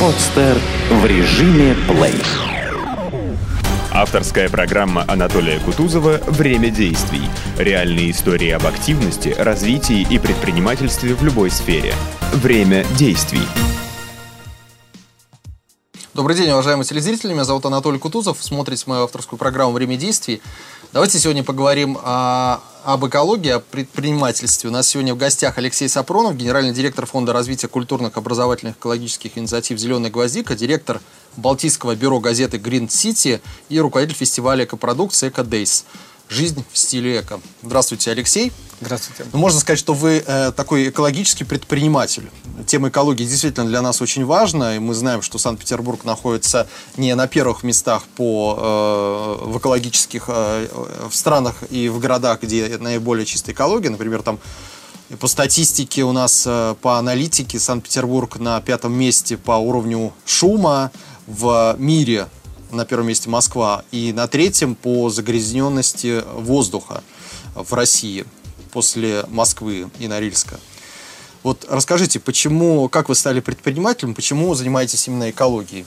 Подстер в режиме плей. Авторская программа Анатолия Кутузова «Время действий». Реальные истории об активности, развитии и предпринимательстве в любой сфере. «Время действий». Добрый день, уважаемые телезрители. Меня зовут Анатолий Кутузов. Смотрите мою авторскую программу «Время действий». Давайте сегодня поговорим об экологии, о предпринимательстве. У нас сегодня в гостях Алексей Сапронов, генеральный директор Фонда развития культурных, образовательных, экологических инициатив «Зеленая гвоздика», директор Балтийского бюро газеты «Грин Сити» и руководитель фестиваля экопродукции «Eco Days». Жизнь в стиле эко. Здравствуйте, Алексей. Здравствуйте. Можно сказать, что вы такой экологический предприниматель. Тема экологии действительно для нас очень важна, и мы знаем, что Санкт-Петербург находится не на первых местах в экологических в странах и в городах, где наиболее чистая экология. Например, там по статистике у нас, по аналитике, Санкт-Петербург на 5-м месте по уровню шума в мире. На 1-м месте Москва, и на 3-м по загрязненности воздуха в России после Москвы и Норильска. Вот расскажите, почему, как вы стали предпринимателем, почему занимаетесь именно экологией?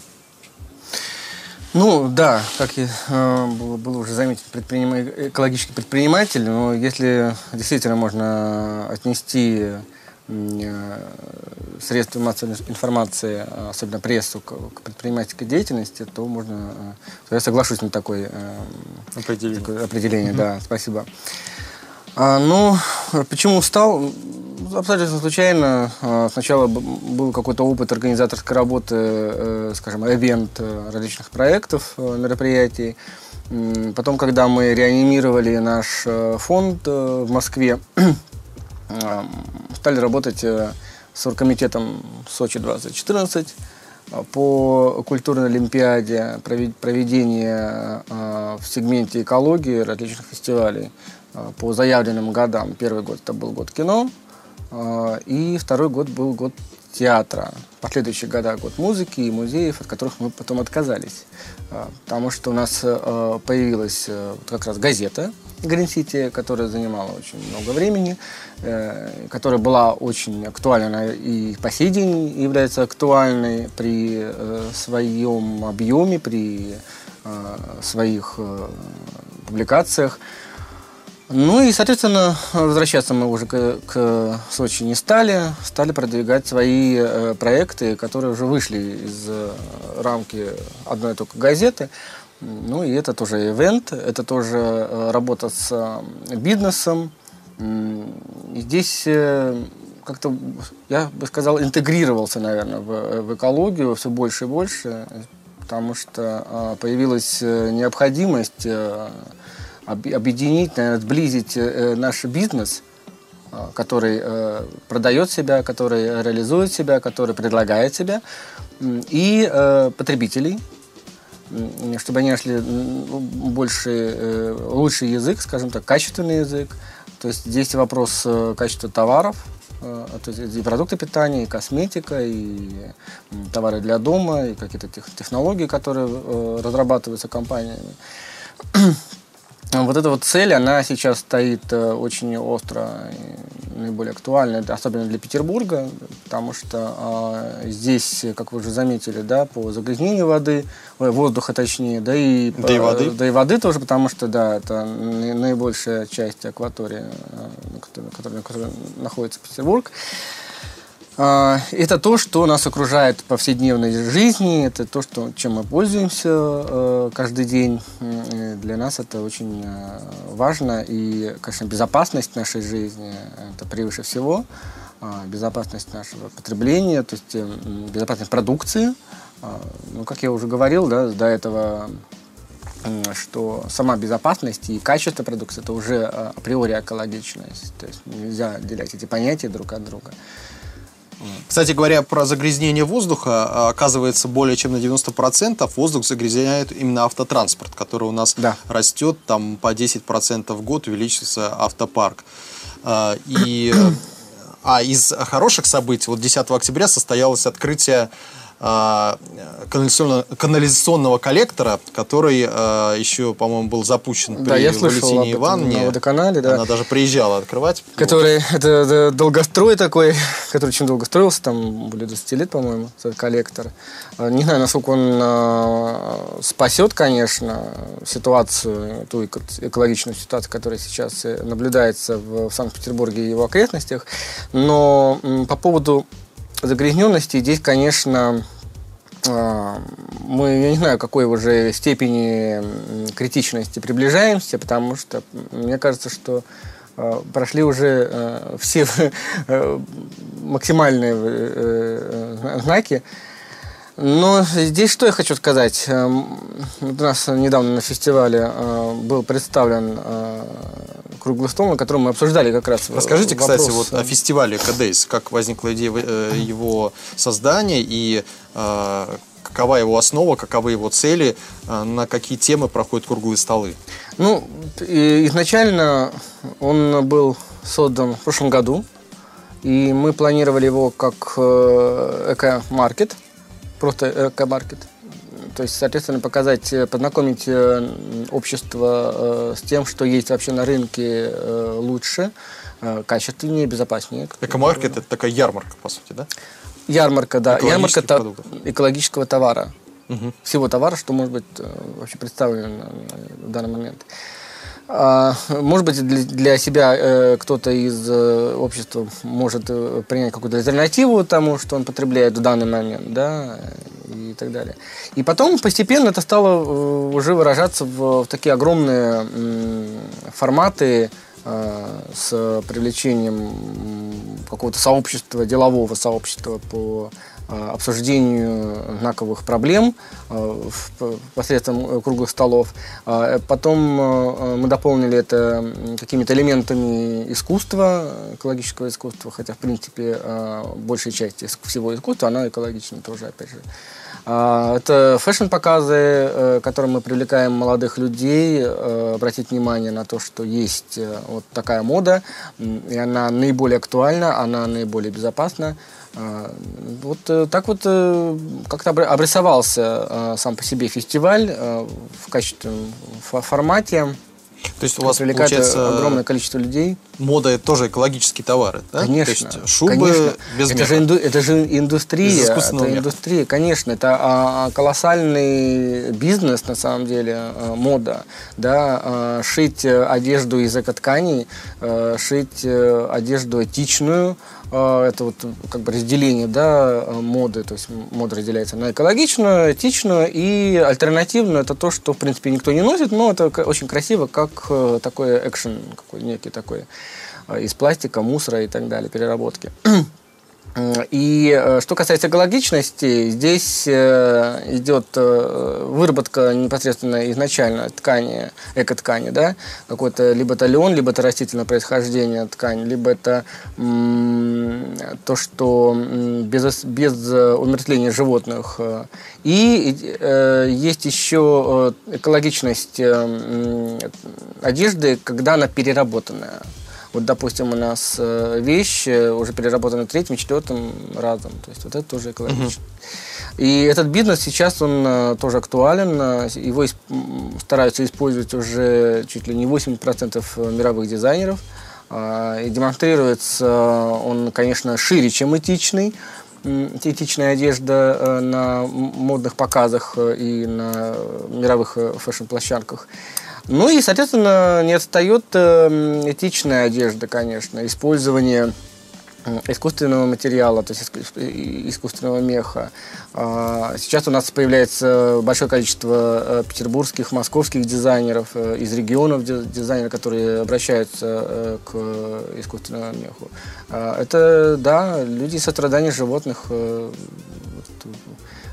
Ну да, как было уже замечено, экологический предприниматель, но если действительно можно отнести средства массовой информации, особенно прессу, к предпринимательской деятельности, то можно... Я соглашусь на такое определение. Да, спасибо. Ну, почему стал? Абсолютно случайно. Сначала был какой-то опыт организаторской работы, скажем, ивент различных проектов, мероприятий. Потом, когда мы реанимировали наш фонд в Москве, стали работать с оргкомитетом Сочи-2014 по культурной олимпиаде, проведение в сегменте экологии различных фестивалей по заявленным годам. Первый год это был год кино, и второй год был год театра. Последующие года год музыки и музеев, от которых мы потом отказались, потому что у нас появилась как раз газета «Грин Сити», которая занимала очень много времени, которая была очень актуальна и по сей день является актуальной при своем объеме, при своих публикациях. Ну и, соответственно, возвращаться мы уже к Сочи не стали. Стали продвигать свои проекты, которые уже вышли из рамки одной только газеты. Ну и это тоже ивент, это тоже работа с бизнесом. И здесь как-то, я бы сказал, интегрировался, наверное, в экологию все больше и больше, потому что появилась необходимость объединить, наверное, сблизить наш бизнес, который продает себя, который реализует себя, который предлагает себя, и потребителей, чтобы они нашли больше, лучший язык, скажем так, качественный язык. То есть здесь вопрос качества товаров, то есть и продукты питания, и косметика, и товары для дома, и какие-то технологии, которые разрабатываются компаниями. Вот эта вот цель, она сейчас стоит очень остро, наиболее актуальна, особенно для Петербурга, потому что здесь, как вы уже заметили, да, по загрязнению воды, воздуха точнее, да и воды тоже, потому что, да, это наибольшая часть акватории, на которой находится Петербург. Это то, что нас окружает в повседневной жизни, это то, чем мы пользуемся каждый день. И для нас это очень важно. И, конечно, безопасность нашей жизни – это превыше всего. Безопасность нашего потребления, то есть безопасность продукции. Ну, как я уже говорил, да, до этого, что сама безопасность и качество продукции – это уже априори экологичность. То есть нельзя отделять эти понятия друг от друга. Кстати говоря, про загрязнение воздуха, оказывается, более чем на 90% воздух загрязняет именно автотранспорт, который у нас растет, там по 10% в год увеличится автопарк. А из хороших событий, вот 10 октября состоялось открытие канализационного коллектора, который еще, по-моему, был запущен при Валентине Ивановне. На водоканале, да. Она даже приезжала открывать. Который, вот. Это долгострой такой, который очень долго строился, там более 20 лет, по-моему, этот коллектор. Не знаю, насколько он спасет, конечно, ситуацию, ту экологичную ситуацию, которая сейчас наблюдается в Санкт-Петербурге и его окрестностях, но по поводу загрязненности здесь, конечно, мы, я не знаю, какой уже степени критичности приближаемся, потому что мне кажется, что прошли уже все максимальные знаки. Но здесь что я хочу сказать. У нас недавно на фестивале был представлен круглый стол, на котором мы обсуждали как раз. Расскажите, вопрос, кстати, вот о фестивале Eco Days, как возникла идея его создания и какова его основа, каковы его цели, на какие темы проходят круглые столы? Ну, изначально он был создан в прошлом году, и мы планировали его как эко-маркет, просто эко-маркет. То есть, соответственно, показать, познакомить общество с тем, что есть вообще на рынке лучше, качественнее, безопаснее. Экомаркет – это такая ярмарка, по сути, да? Ярмарка, да. Ярмарка экологического товара. Угу. Всего товара, что может быть вообще представлено в данный момент. Может быть, для себя кто-то из общества может принять какую-то альтернативу тому, что он потребляет в данный момент, да, и так далее. И потом постепенно это стало уже выражаться в такие огромные форматы с привлечением какого-то сообщества, делового сообщества по обсуждению знаковых проблем посредством круглых столов. Потом мы дополнили это какими-то элементами искусства, экологического искусства, хотя, в принципе, большая часть всего искусства, она экологична тоже, опять же. Это фэшн-показы, которым мы привлекаем молодых людей, обратить внимание на то, что есть вот такая мода, и она наиболее актуальна, она наиболее безопасна. Вот так вот как-то обрисовался сам по себе фестиваль в качественном формате. То есть у вас привлекает огромное количество людей. Мода – это тоже экологические товары, да? Конечно. То есть шубы, конечно. Без меха. Это же индустрия. Это индустрия, конечно. Это колоссальный бизнес, на самом деле, мода. Да? Шить одежду из эко-тканей, шить одежду этичную. Это вот как бы разделение, да, моды. То есть мода разделяется на экологичную, этичную и альтернативную. Это то, что, в принципе, никто не носит, но это очень красиво, как такой экшен, какой некий такой из пластика, мусора и так далее, переработки. И что касается экологичности, здесь идет выработка непосредственно изначально ткани, эко-ткани, да, какой-то либо это лен, либо это растительное происхождение ткани, либо это то, что без умертвления животных. И есть еще экологичность одежды, когда она переработанная. Вот, допустим, у нас вещи уже переработаны третьим, четвертым разом. То есть вот это тоже экологично. И этот бизнес сейчас, он тоже актуален. Его стараются использовать уже чуть ли не 80% мировых дизайнеров. И демонстрируется он, конечно, шире, чем этичный. Этичная одежда на модных показах и на мировых фэшн-площадках. Ну и, соответственно, не отстает этичная одежда, конечно, использование искусственного материала, то есть искусственного меха. Сейчас у нас появляется большое количество петербургских, московских дизайнеров, из регионов дизайнеров, которые обращаются к искусственному меху. Это, да, люди из сострадания животных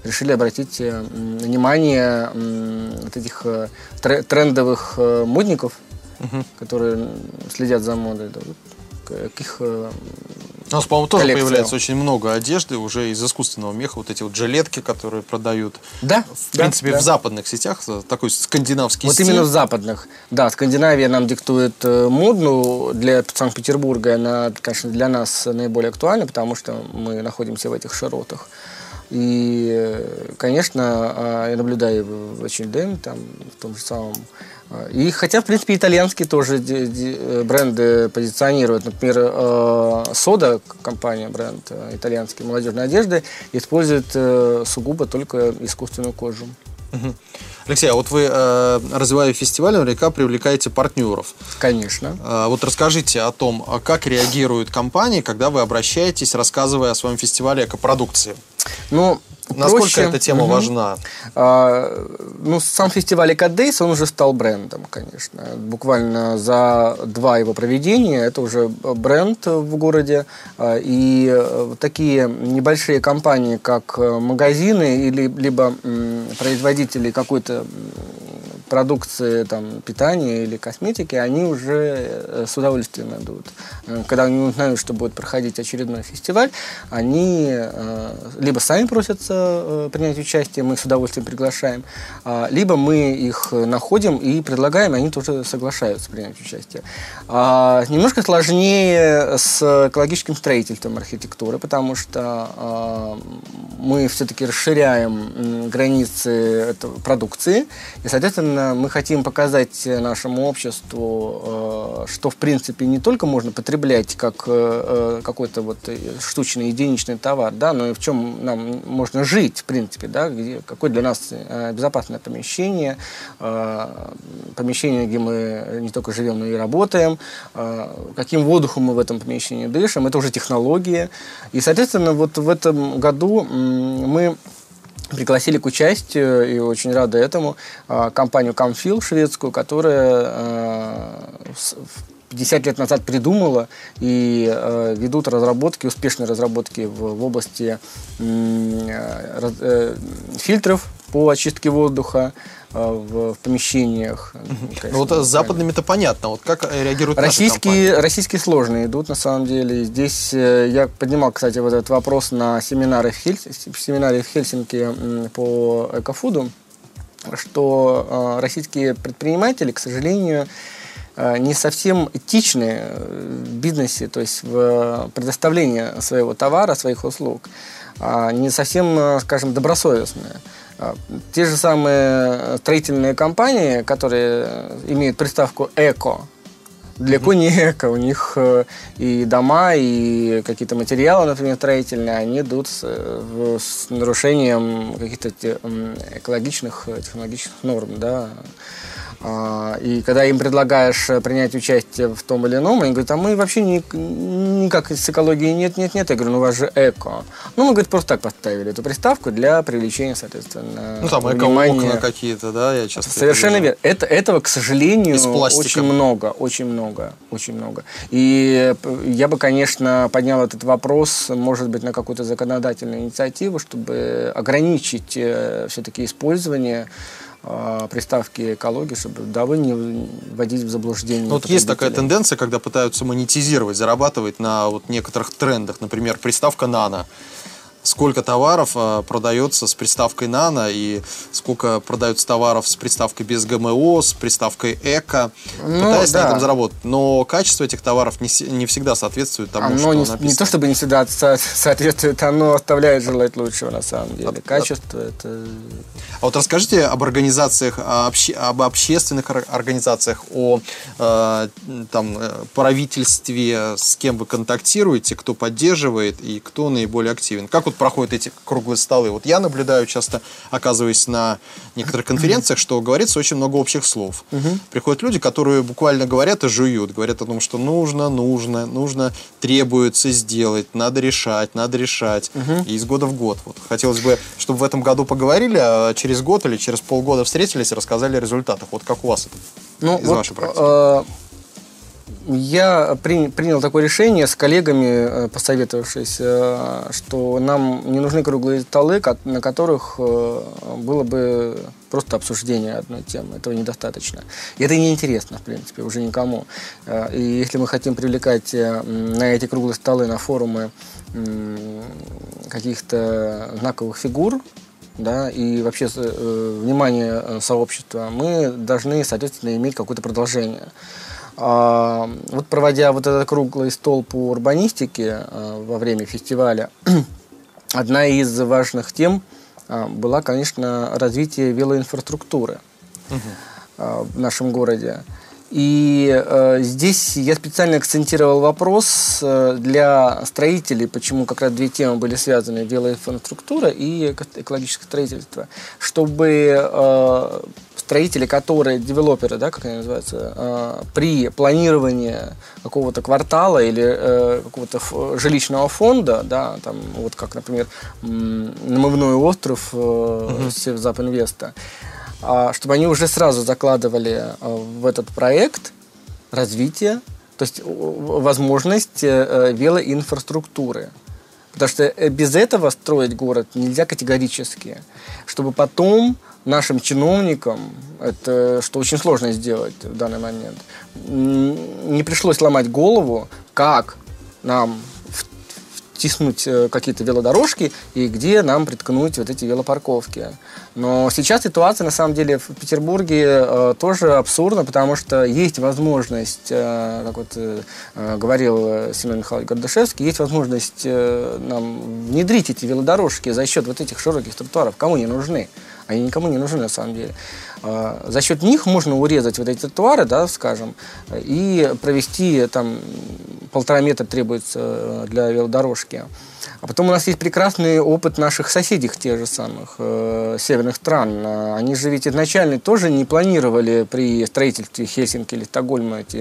решили обратить внимание от этих трендовых модников, которые следят за модой, да, каких у нас, по-моему, тоже появляется очень много одежды уже из искусственного меха. Вот эти вот жилетки, которые продают. Да. В принципе, да, в западных сетях. Такой скандинавский стиль. Вот именно в западных. Да, Скандинавия нам диктует моду. Для Санкт-Петербурга она, конечно, для нас наиболее актуальна, потому что мы находимся в этих широтах. И, конечно, я наблюдаю в H&M, там, в том же самом. И хотя, в принципе, итальянские тоже бренды позиционируют. Например, Soda, компания, бренд итальянской молодежной одежды, использует сугубо только искусственную кожу. Алексей, а вот вы, развивая фестиваль, наверняка привлекаете партнеров. Конечно. Вот расскажите о том, как реагируют компании, когда вы обращаетесь, рассказывая о своем фестивале экопродукции. Ну, насколько эта тема важна? Ну, сам фестиваль Eco Days, он уже стал брендом, конечно. Буквально за два его проведения это уже бренд в городе. И такие небольшие компании, как магазины, или либо производители какой-то продукции, там, питания или косметики, они уже с удовольствием идут. Когда они узнают, что будет проходить очередной фестиваль, они либо сами просятся принять участие, мы с удовольствием приглашаем, либо мы их находим и предлагаем, они тоже соглашаются принять участие. Немножко сложнее с экологическим строительством архитектуры, потому что мы все-таки расширяем границы продукции, и, соответственно, мы хотим показать нашему обществу, что, в принципе, не только можно потреблять как какой-то вот штучный, единичный товар, да, но и в чем нам можно жить, в принципе, да, где, какое для нас безопасное помещение, помещение, где мы не только живем, но и работаем, каким воздухом мы в этом помещении дышим, это уже технологии. И, соответственно, вот в этом году мы пригласили к участию, и очень рады этому, компанию «Камфил» шведскую, которая 50 лет назад придумала и ведут разработки, успешные разработки в области фильтров по очистке воздуха в помещениях. Конечно, вот с западными-то понятно. Вот как реагируют российские сложные идут, на самом деле. Здесь я поднимал, кстати, вот этот вопрос на семинаре в Хельсинки по экофуду, что российские предприниматели, к сожалению, не совсем этичны в бизнесе, то есть в предоставлении своего товара, своих услуг, не совсем, скажем, добросовестные. Те же самые строительные компании, которые имеют приставку «эко», далеко не эко, у них и дома, и какие-то материалы, например, строительные, они идут с нарушением каких-то экологичных, технологических норм, да. И когда им предлагаешь принять участие в том или ином, они говорят, а мы вообще никак с экологией нет-нет-нет. Я говорю, ну у вас же эко. Ну, мы, говорит, просто так поставили эту приставку для привлечения, соответственно, ну, там эко-окна какие-то, да, я часто совершенно верно. Этого, к сожалению, очень много. И я бы, конечно, поднял этот вопрос, может быть, на какую-то законодательную инициативу, чтобы ограничить все-таки использование приставки экологии, чтобы дабы не вводить в заблуждение. Вот есть такая тенденция, когда пытаются монетизировать, зарабатывать на вот некоторых трендах. Например, приставка «нано». Сколько товаров продается с приставкой «нано» и сколько продается товаров с приставкой без ГМО, с приставкой «эко», пытаясь на этом заработать. Но качество этих товаров не всегда соответствует тому, что написано. Не то чтобы не всегда соответствует, оно оставляет желать лучшего, на самом деле. Качество это... А вот расскажите об организациях, об общественных организациях, о там, правительстве, с кем вы контактируете, кто поддерживает и кто наиболее активен. Как вот проходят эти круглые столы? Вот я наблюдаю часто, оказываясь на некоторых конференциях, что говорится очень много общих слов. Приходят люди, которые буквально говорят и жуют. Говорят о том, что нужно, требуется сделать, надо решать. И из года в год. Вот. Хотелось бы, чтобы в этом году поговорили, а через год или через полгода встретились и рассказали о результатах. Вот как у вас это из вашей практики? Я принял такое решение с коллегами, посоветовавшись, что нам не нужны круглые столы, на которых было бы просто обсуждение одной темы. Этого недостаточно. И это неинтересно, в принципе, уже никому. И если мы хотим привлекать на эти круглые столы, на форумы каких-то знаковых фигур, да, и вообще внимание сообщества, мы должны, соответственно, иметь какое-то продолжение. Вот проводя вот этот круглый стол по урбанистике во время фестиваля, одна из важных тем была, конечно, развитие велоинфраструктуры в нашем городе. И здесь я специально акцентировал вопрос для строителей, почему как раз две темы были связаны, велоинфраструктура и экологическое строительство, чтобы строители, которые, девелоперы, да, как они называются, при планировании какого-то квартала или какого-то жилищного фонда, да, там, вот как, например, намывной остров Севзапинвеста, чтобы они уже сразу закладывали в этот проект развитие, то есть возможность велоинфраструктуры. Потому что без этого строить город нельзя категорически. Чтобы потом нашим чиновникам, это, что очень сложно сделать в данный момент, не пришлось ломать голову, как нам втиснуть какие-то велодорожки и где нам приткнуть вот эти велопарковки. Но сейчас ситуация, на самом деле, в Петербурге тоже абсурдна, потому что есть возможность, как вот говорил Семен Михайлович Гордышевский, есть возможность нам внедрить эти велодорожки за счет вот этих широких тротуаров. Кому не нужны? Они никому не нужны, на самом деле. За счет них можно урезать вот эти тротуары, да, скажем, и провести там 1,5 метра требуется для велодорожки. А потом у нас есть прекрасный опыт наших соседей, тех же самых северных стран. Они же ведь изначально тоже не планировали при строительстве Хельсинки или Стокгольма эти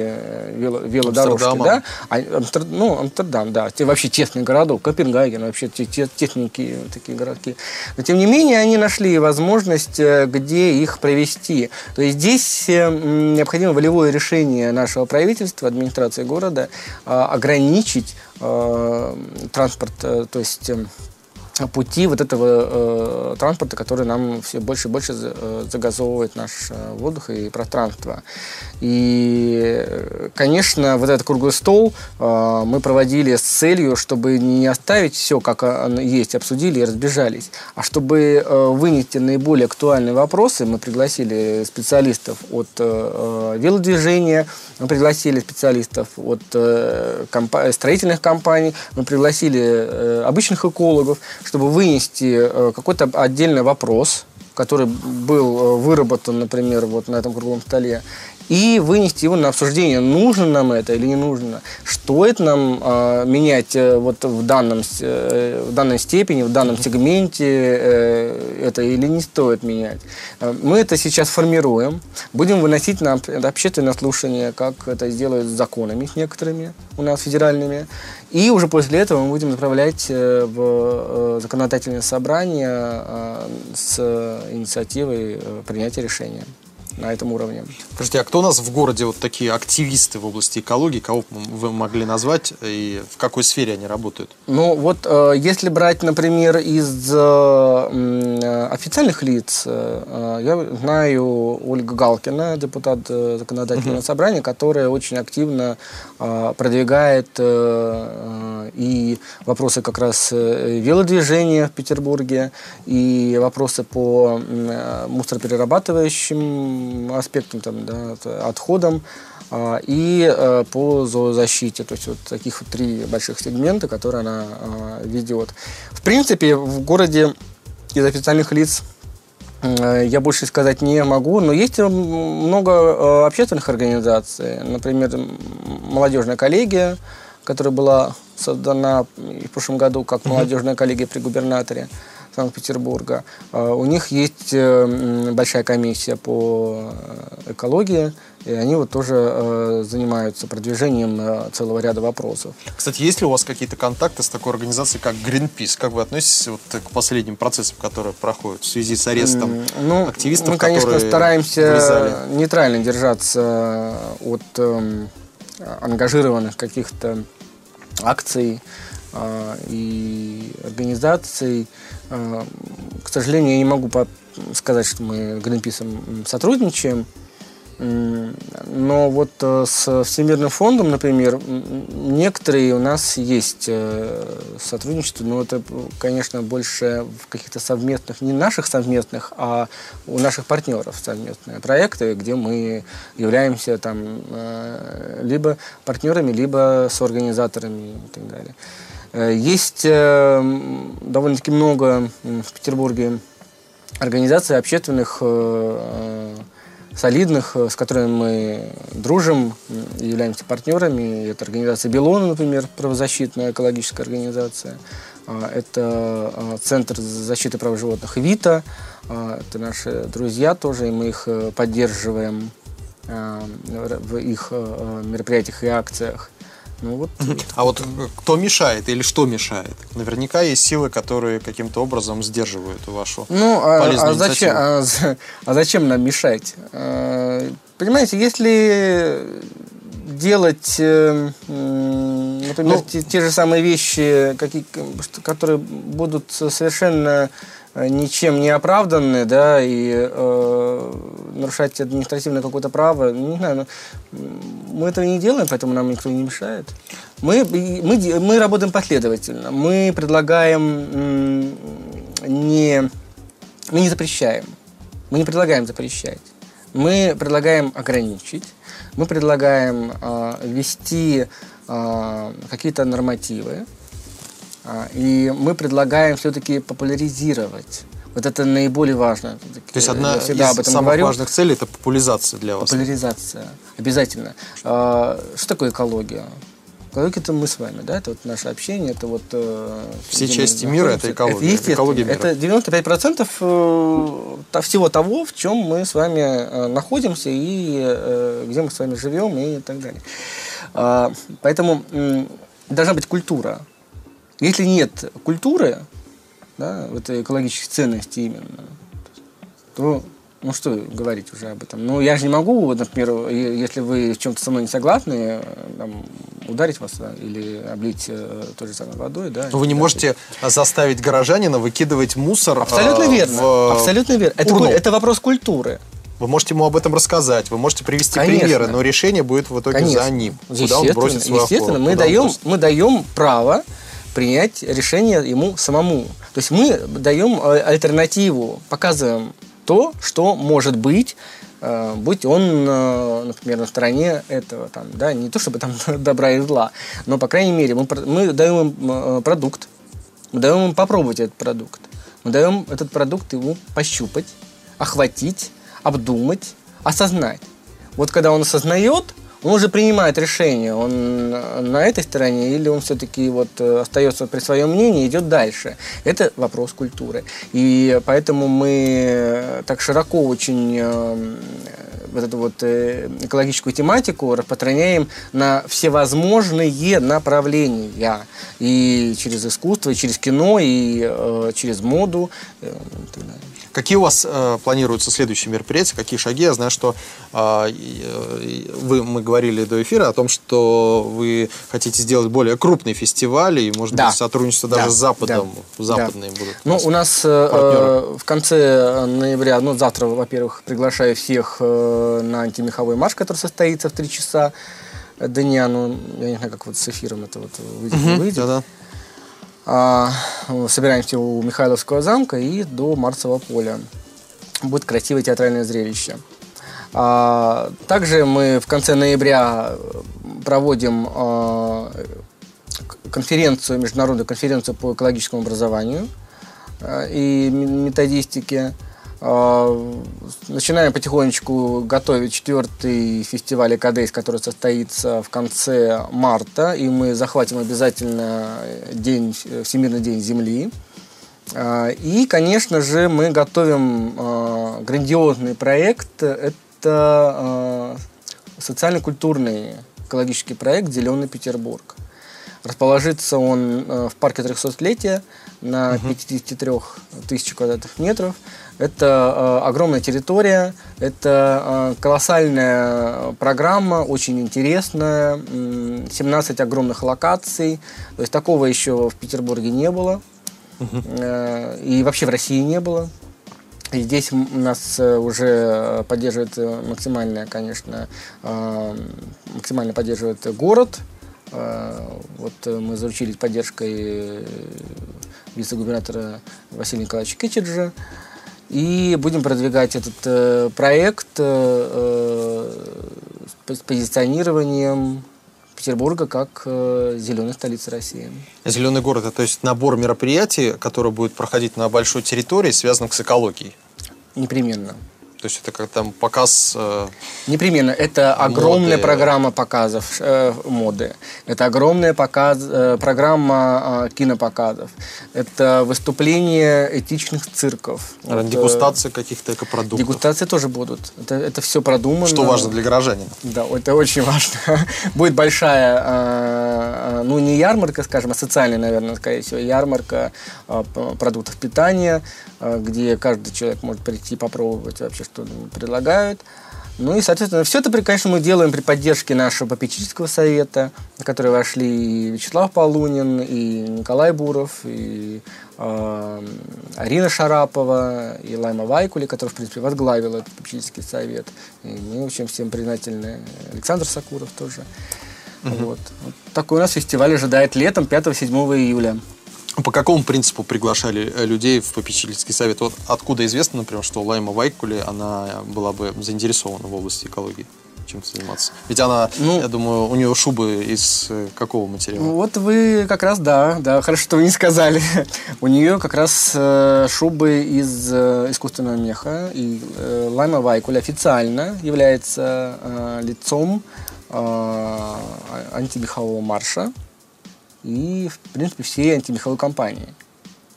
велодорожки. Да? Амстердам, да. Вообще тесный городок, Копенгаген, вообще техники, такие городки. Но тем не менее они нашли возможность, где их провести. То есть здесь необходимо волевое решение нашего правительства, администрации города, ограничить транспорт, то есть пути вот этого транспорта, который нам все больше и больше загазовывает наш воздух и пространство. И, конечно, вот этот круглый стол мы проводили с целью, чтобы не оставить все, как оно есть, обсудили и разбежались, а чтобы вынести наиболее актуальные вопросы, мы пригласили специалистов от велодвижения, мы пригласили специалистов от строительных компаний, мы пригласили обычных экологов, чтобы вынести какой-то отдельный вопрос, который был выработан, например, вот на этом круглом столе, и вынести его на обсуждение, нужно нам это или не нужно, что это нам менять вот в данной степени, в данном сегменте, это или не стоит менять. Мы это сейчас формируем, будем выносить на общественное слушание, как это сделают с законами, с некоторыми у нас федеральными, и уже после этого мы будем направлять в законодательное собрание с инициативой принятия решения на этом уровне. Скажите, а кто у нас в городе вот такие активисты в области экологии? Кого вы могли назвать и в какой сфере они работают? Ну вот, если брать, например, из официальных лиц, я знаю Ольгу Галкина, депутат законодательного собрания, которая очень активно продвигает и вопросы как раз велодвижения в Петербурге, и вопросы по мусороперерабатывающим аспектом, там, да, отходом и по зоозащите. То есть вот таких вот 3 больших сегмента, которые она ведет. В принципе, в городе из официальных лиц я больше сказать не могу, но есть много общественных организаций. Например, молодежная коллегия, которая была создана в прошлом году как молодежная коллегия при губернаторе Санкт-Петербурга. У них есть большая комиссия по экологии, и они вот тоже занимаются продвижением целого ряда вопросов. Кстати, есть ли у вас какие-то контакты с такой организацией, как Greenpeace? Как вы относитесь вот к последним процессам, которые проходят в связи с арестом активистов? Мы, конечно, стараемся нейтрально держаться от ангажированных каких-то акций и организаций. К сожалению, я не могу сказать, что мы с Greenpeace сотрудничаем, но вот с Всемирным фондом, например, некоторые у нас есть сотрудничество, но это, конечно, больше в каких-то совместных, не наших совместных, а у наших партнеров совместные проекты, где мы являемся там либо партнерами, либо соорганизаторами и так далее. Есть довольно-таки много в Петербурге организаций общественных, солидных, с которыми мы дружим, являемся партнерами. Это организация «Белона», например, правозащитная экологическая организация. Это Центр защиты прав животных «ВИТА». Это наши друзья тоже, и мы их поддерживаем в их мероприятиях и акциях. Ну, вот. А вот кто мешает или что мешает? Наверняка есть силы, которые каким-то образом сдерживают вашу полезную инициативу. А зачем нам мешать? Понимаете, если делать, например, те же самые вещи, которые будут совершенно ничем не оправданы, да, и нарушать административное какое-то право, не знаю, мы этого не делаем, поэтому нам никто не мешает. Мы работаем последовательно, мы предлагаем, мы не запрещаем, мы не предлагаем запрещать, мы предлагаем ограничить, мы предлагаем ввести какие-то нормативы. И мы предлагаем все-таки популяризировать. Вот это наиболее важно. То есть одна из самых важных целей – это популяризация для вас? Популяризация. Обязательно. Что такое экология? Экология – это мы с вами, да? Это вот наше общение, это вот… Все части мира – это экология. Это экология мира. Это 95% всего того, в чем мы с вами находимся, и где мы с вами живем, и так далее. Поэтому должна быть культура. Если нет культуры, да, вот экологических ценностей именно, то, ну что говорить уже об этом? Ну, я же не могу, например, если вы в чем-то со мной не согласны, там, ударить вас, да, или облить той же самой водой. Да, но вы не можете заставить горожанина выкидывать мусор. Абсолютно верно. Абсолютно верно. Это вопрос культуры. Вы можете ему об этом рассказать, вы можете привести примеры, но решение будет в итоге за ним. Куда он бросит свою охоту. Естественно, мы даем право принять решение ему самому. То есть мы даем альтернативу, показываем то, что может быть, будь он, например, на стороне этого, там, да, не то чтобы там добра и зла, но, по крайней мере, мы даем им продукт, мы даем им попробовать этот продукт, мы даем этот продукт ему пощупать, охватить, обдумать, осознать. Вот когда он осознает, он уже принимает решение, он на этой стороне или он все-таки вот остается при своем мнении и идет дальше. Это вопрос культуры. И поэтому мы так широко очень вот эту вот экологическую тематику распространяем на всевозможные направления. И через искусство, и через кино, и через моду. Какие у вас планируются следующие мероприятия, какие шаги? Я знаю, что мы говорили до эфира о том, что вы хотите сделать более крупный фестиваль, и, может быть, сотрудничество даже с Западом. Западные будут. Ну, у нас в конце ноября, ну, завтра, во-первых, приглашаю всех на антимеховой марш, который состоится в 3 часа дня. Ну, я не знаю, как вот с эфиром это вот выйдет. Да-да. Собираемся у Михайловского замка и до Марсового поля. Будет красивое театральное зрелище. Также мы в конце ноября проводим конференцию, международную конференцию по экологическому образованию и методистике. Начинаем потихонечку готовить 4-й фестиваль Eco Days, который состоится в конце марта, и мы захватим обязательно Всемирный день Земли. И, конечно же, мы готовим грандиозный проект, это социально-культурный экологический проект «Зеленый Петербург». Расположится он в парке 300-летия на 53 000 квадратных метров. Это огромная территория, это колоссальная программа, очень интересная, 17 огромных локаций. То есть такого еще в Петербурге не было, и вообще в России не было. И здесь нас уже поддерживает максимально поддерживает город. Вот мы заручились поддержкой вице-губернатора Василия Николаевича Кичеджи. И будем продвигать этот проект с позиционированием Петербурга как зеленой столицы России. Зеленый город — это, то есть, набор мероприятий, которые будут проходить на большой территории, связанных с экологией? Непременно. То есть это как там показ... Непременно. Это огромная программа показов моды. Это огромная программа кинопоказов. Это выступления этичных цирков. Дегустация каких-то экопродуктов. Дегустации тоже будут. Это все продумано. Что важно для горожанина. Да, это очень важно. Будет большая, ну не ярмарка, скажем, а социальная, наверное, скорее всего, ярмарка продуктов питания, где каждый человек может прийти попробовать вообще, что предлагают. Ну и, соответственно, все это, конечно, мы делаем при поддержке нашего попечительского совета, в который вошли и Вячеслав Полунин, и Николай Буров, и Арина Шарапова, и Лайма Вайкуле, которая, в принципе, возглавила этот попечительский совет. И мы, в общем, всем признательны. Александр Сокуров тоже. Вот такой у нас фестиваль ожидает летом 5-7 июля. По какому принципу приглашали людей в попечительский совет? Вот откуда известно, например, что Лайма Вайкуле, она была бы заинтересована в области экологии, чем-то заниматься? Ведь она, ну, я думаю, у нее шубы из какого материала? Вот вы как раз, да, хорошо, что вы не сказали. У нее как раз шубы из искусственного меха. И Лайма Вайкуле официально является лицом антимехового марша. И, в принципе, все антимеховые кампании,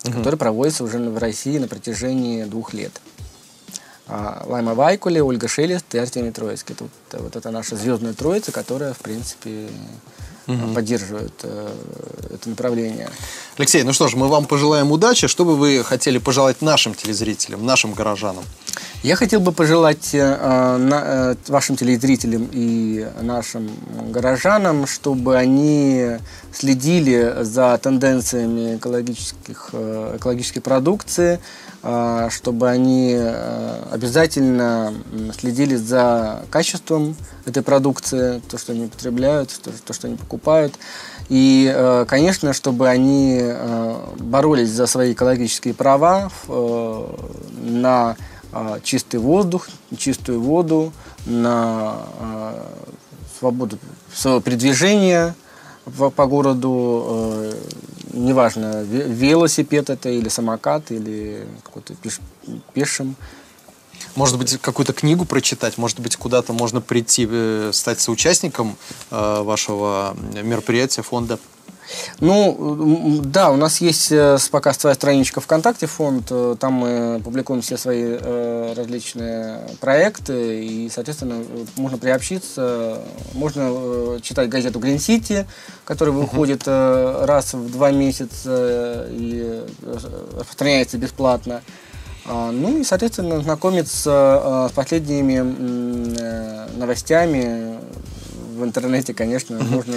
которые проводятся уже в России на протяжении 2 лет. Лайма Вайкуле, Ольга Шелест и Артемий Троицкий. Это вот эта наша звездная троица, которая, в принципе, поддерживает это направление. Алексей, ну что ж, мы вам пожелаем удачи. Что бы вы хотели пожелать нашим телезрителям, нашим горожанам? Я хотел бы пожелать вашим телезрителям и нашим горожанам, чтобы они следили за тенденциями экологической продукции, чтобы они обязательно следили за качеством этой продукции, то, что они потребляют, то, что они покупают. И, конечно, чтобы они боролись за свои экологические права на чистый воздух, чистую воду, на свободу своего передвижения по городу, неважно, велосипед это или самокат, или какой-то пешим. Может быть, какую-то книгу прочитать, может быть, куда-то можно прийти, стать соучастником вашего мероприятия, фонда? Ну, да, у нас есть пока своя страничка ВКонтакте, фонд, там мы публикуем все свои различные проекты, и, соответственно, можно приобщиться, можно читать газету «Грин Сити», которая выходит раз в 2 месяца и распространяется бесплатно. Ну и, соответственно, знакомиться с последними новостями. В интернете, конечно, можно...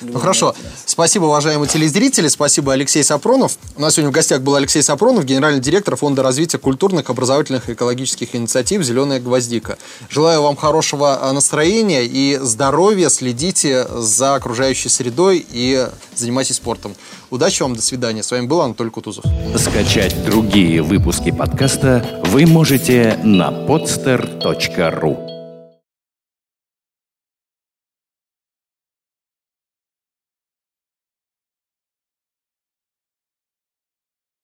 Ну хорошо. Спасибо, уважаемые телезрители. Спасибо, Алексей Сапронов. У нас сегодня в гостях был Алексей Сапронов, генеральный директор Фонда развития культурных, образовательных и экологических инициатив «Зеленая гвоздика». Желаю вам хорошего настроения и здоровья. Следите за окружающей средой и занимайтесь спортом. Удачи вам, до свидания. С вами был Анатолий Кутузов. Скачать другие выпуски подкаста вы можете на podster.ru.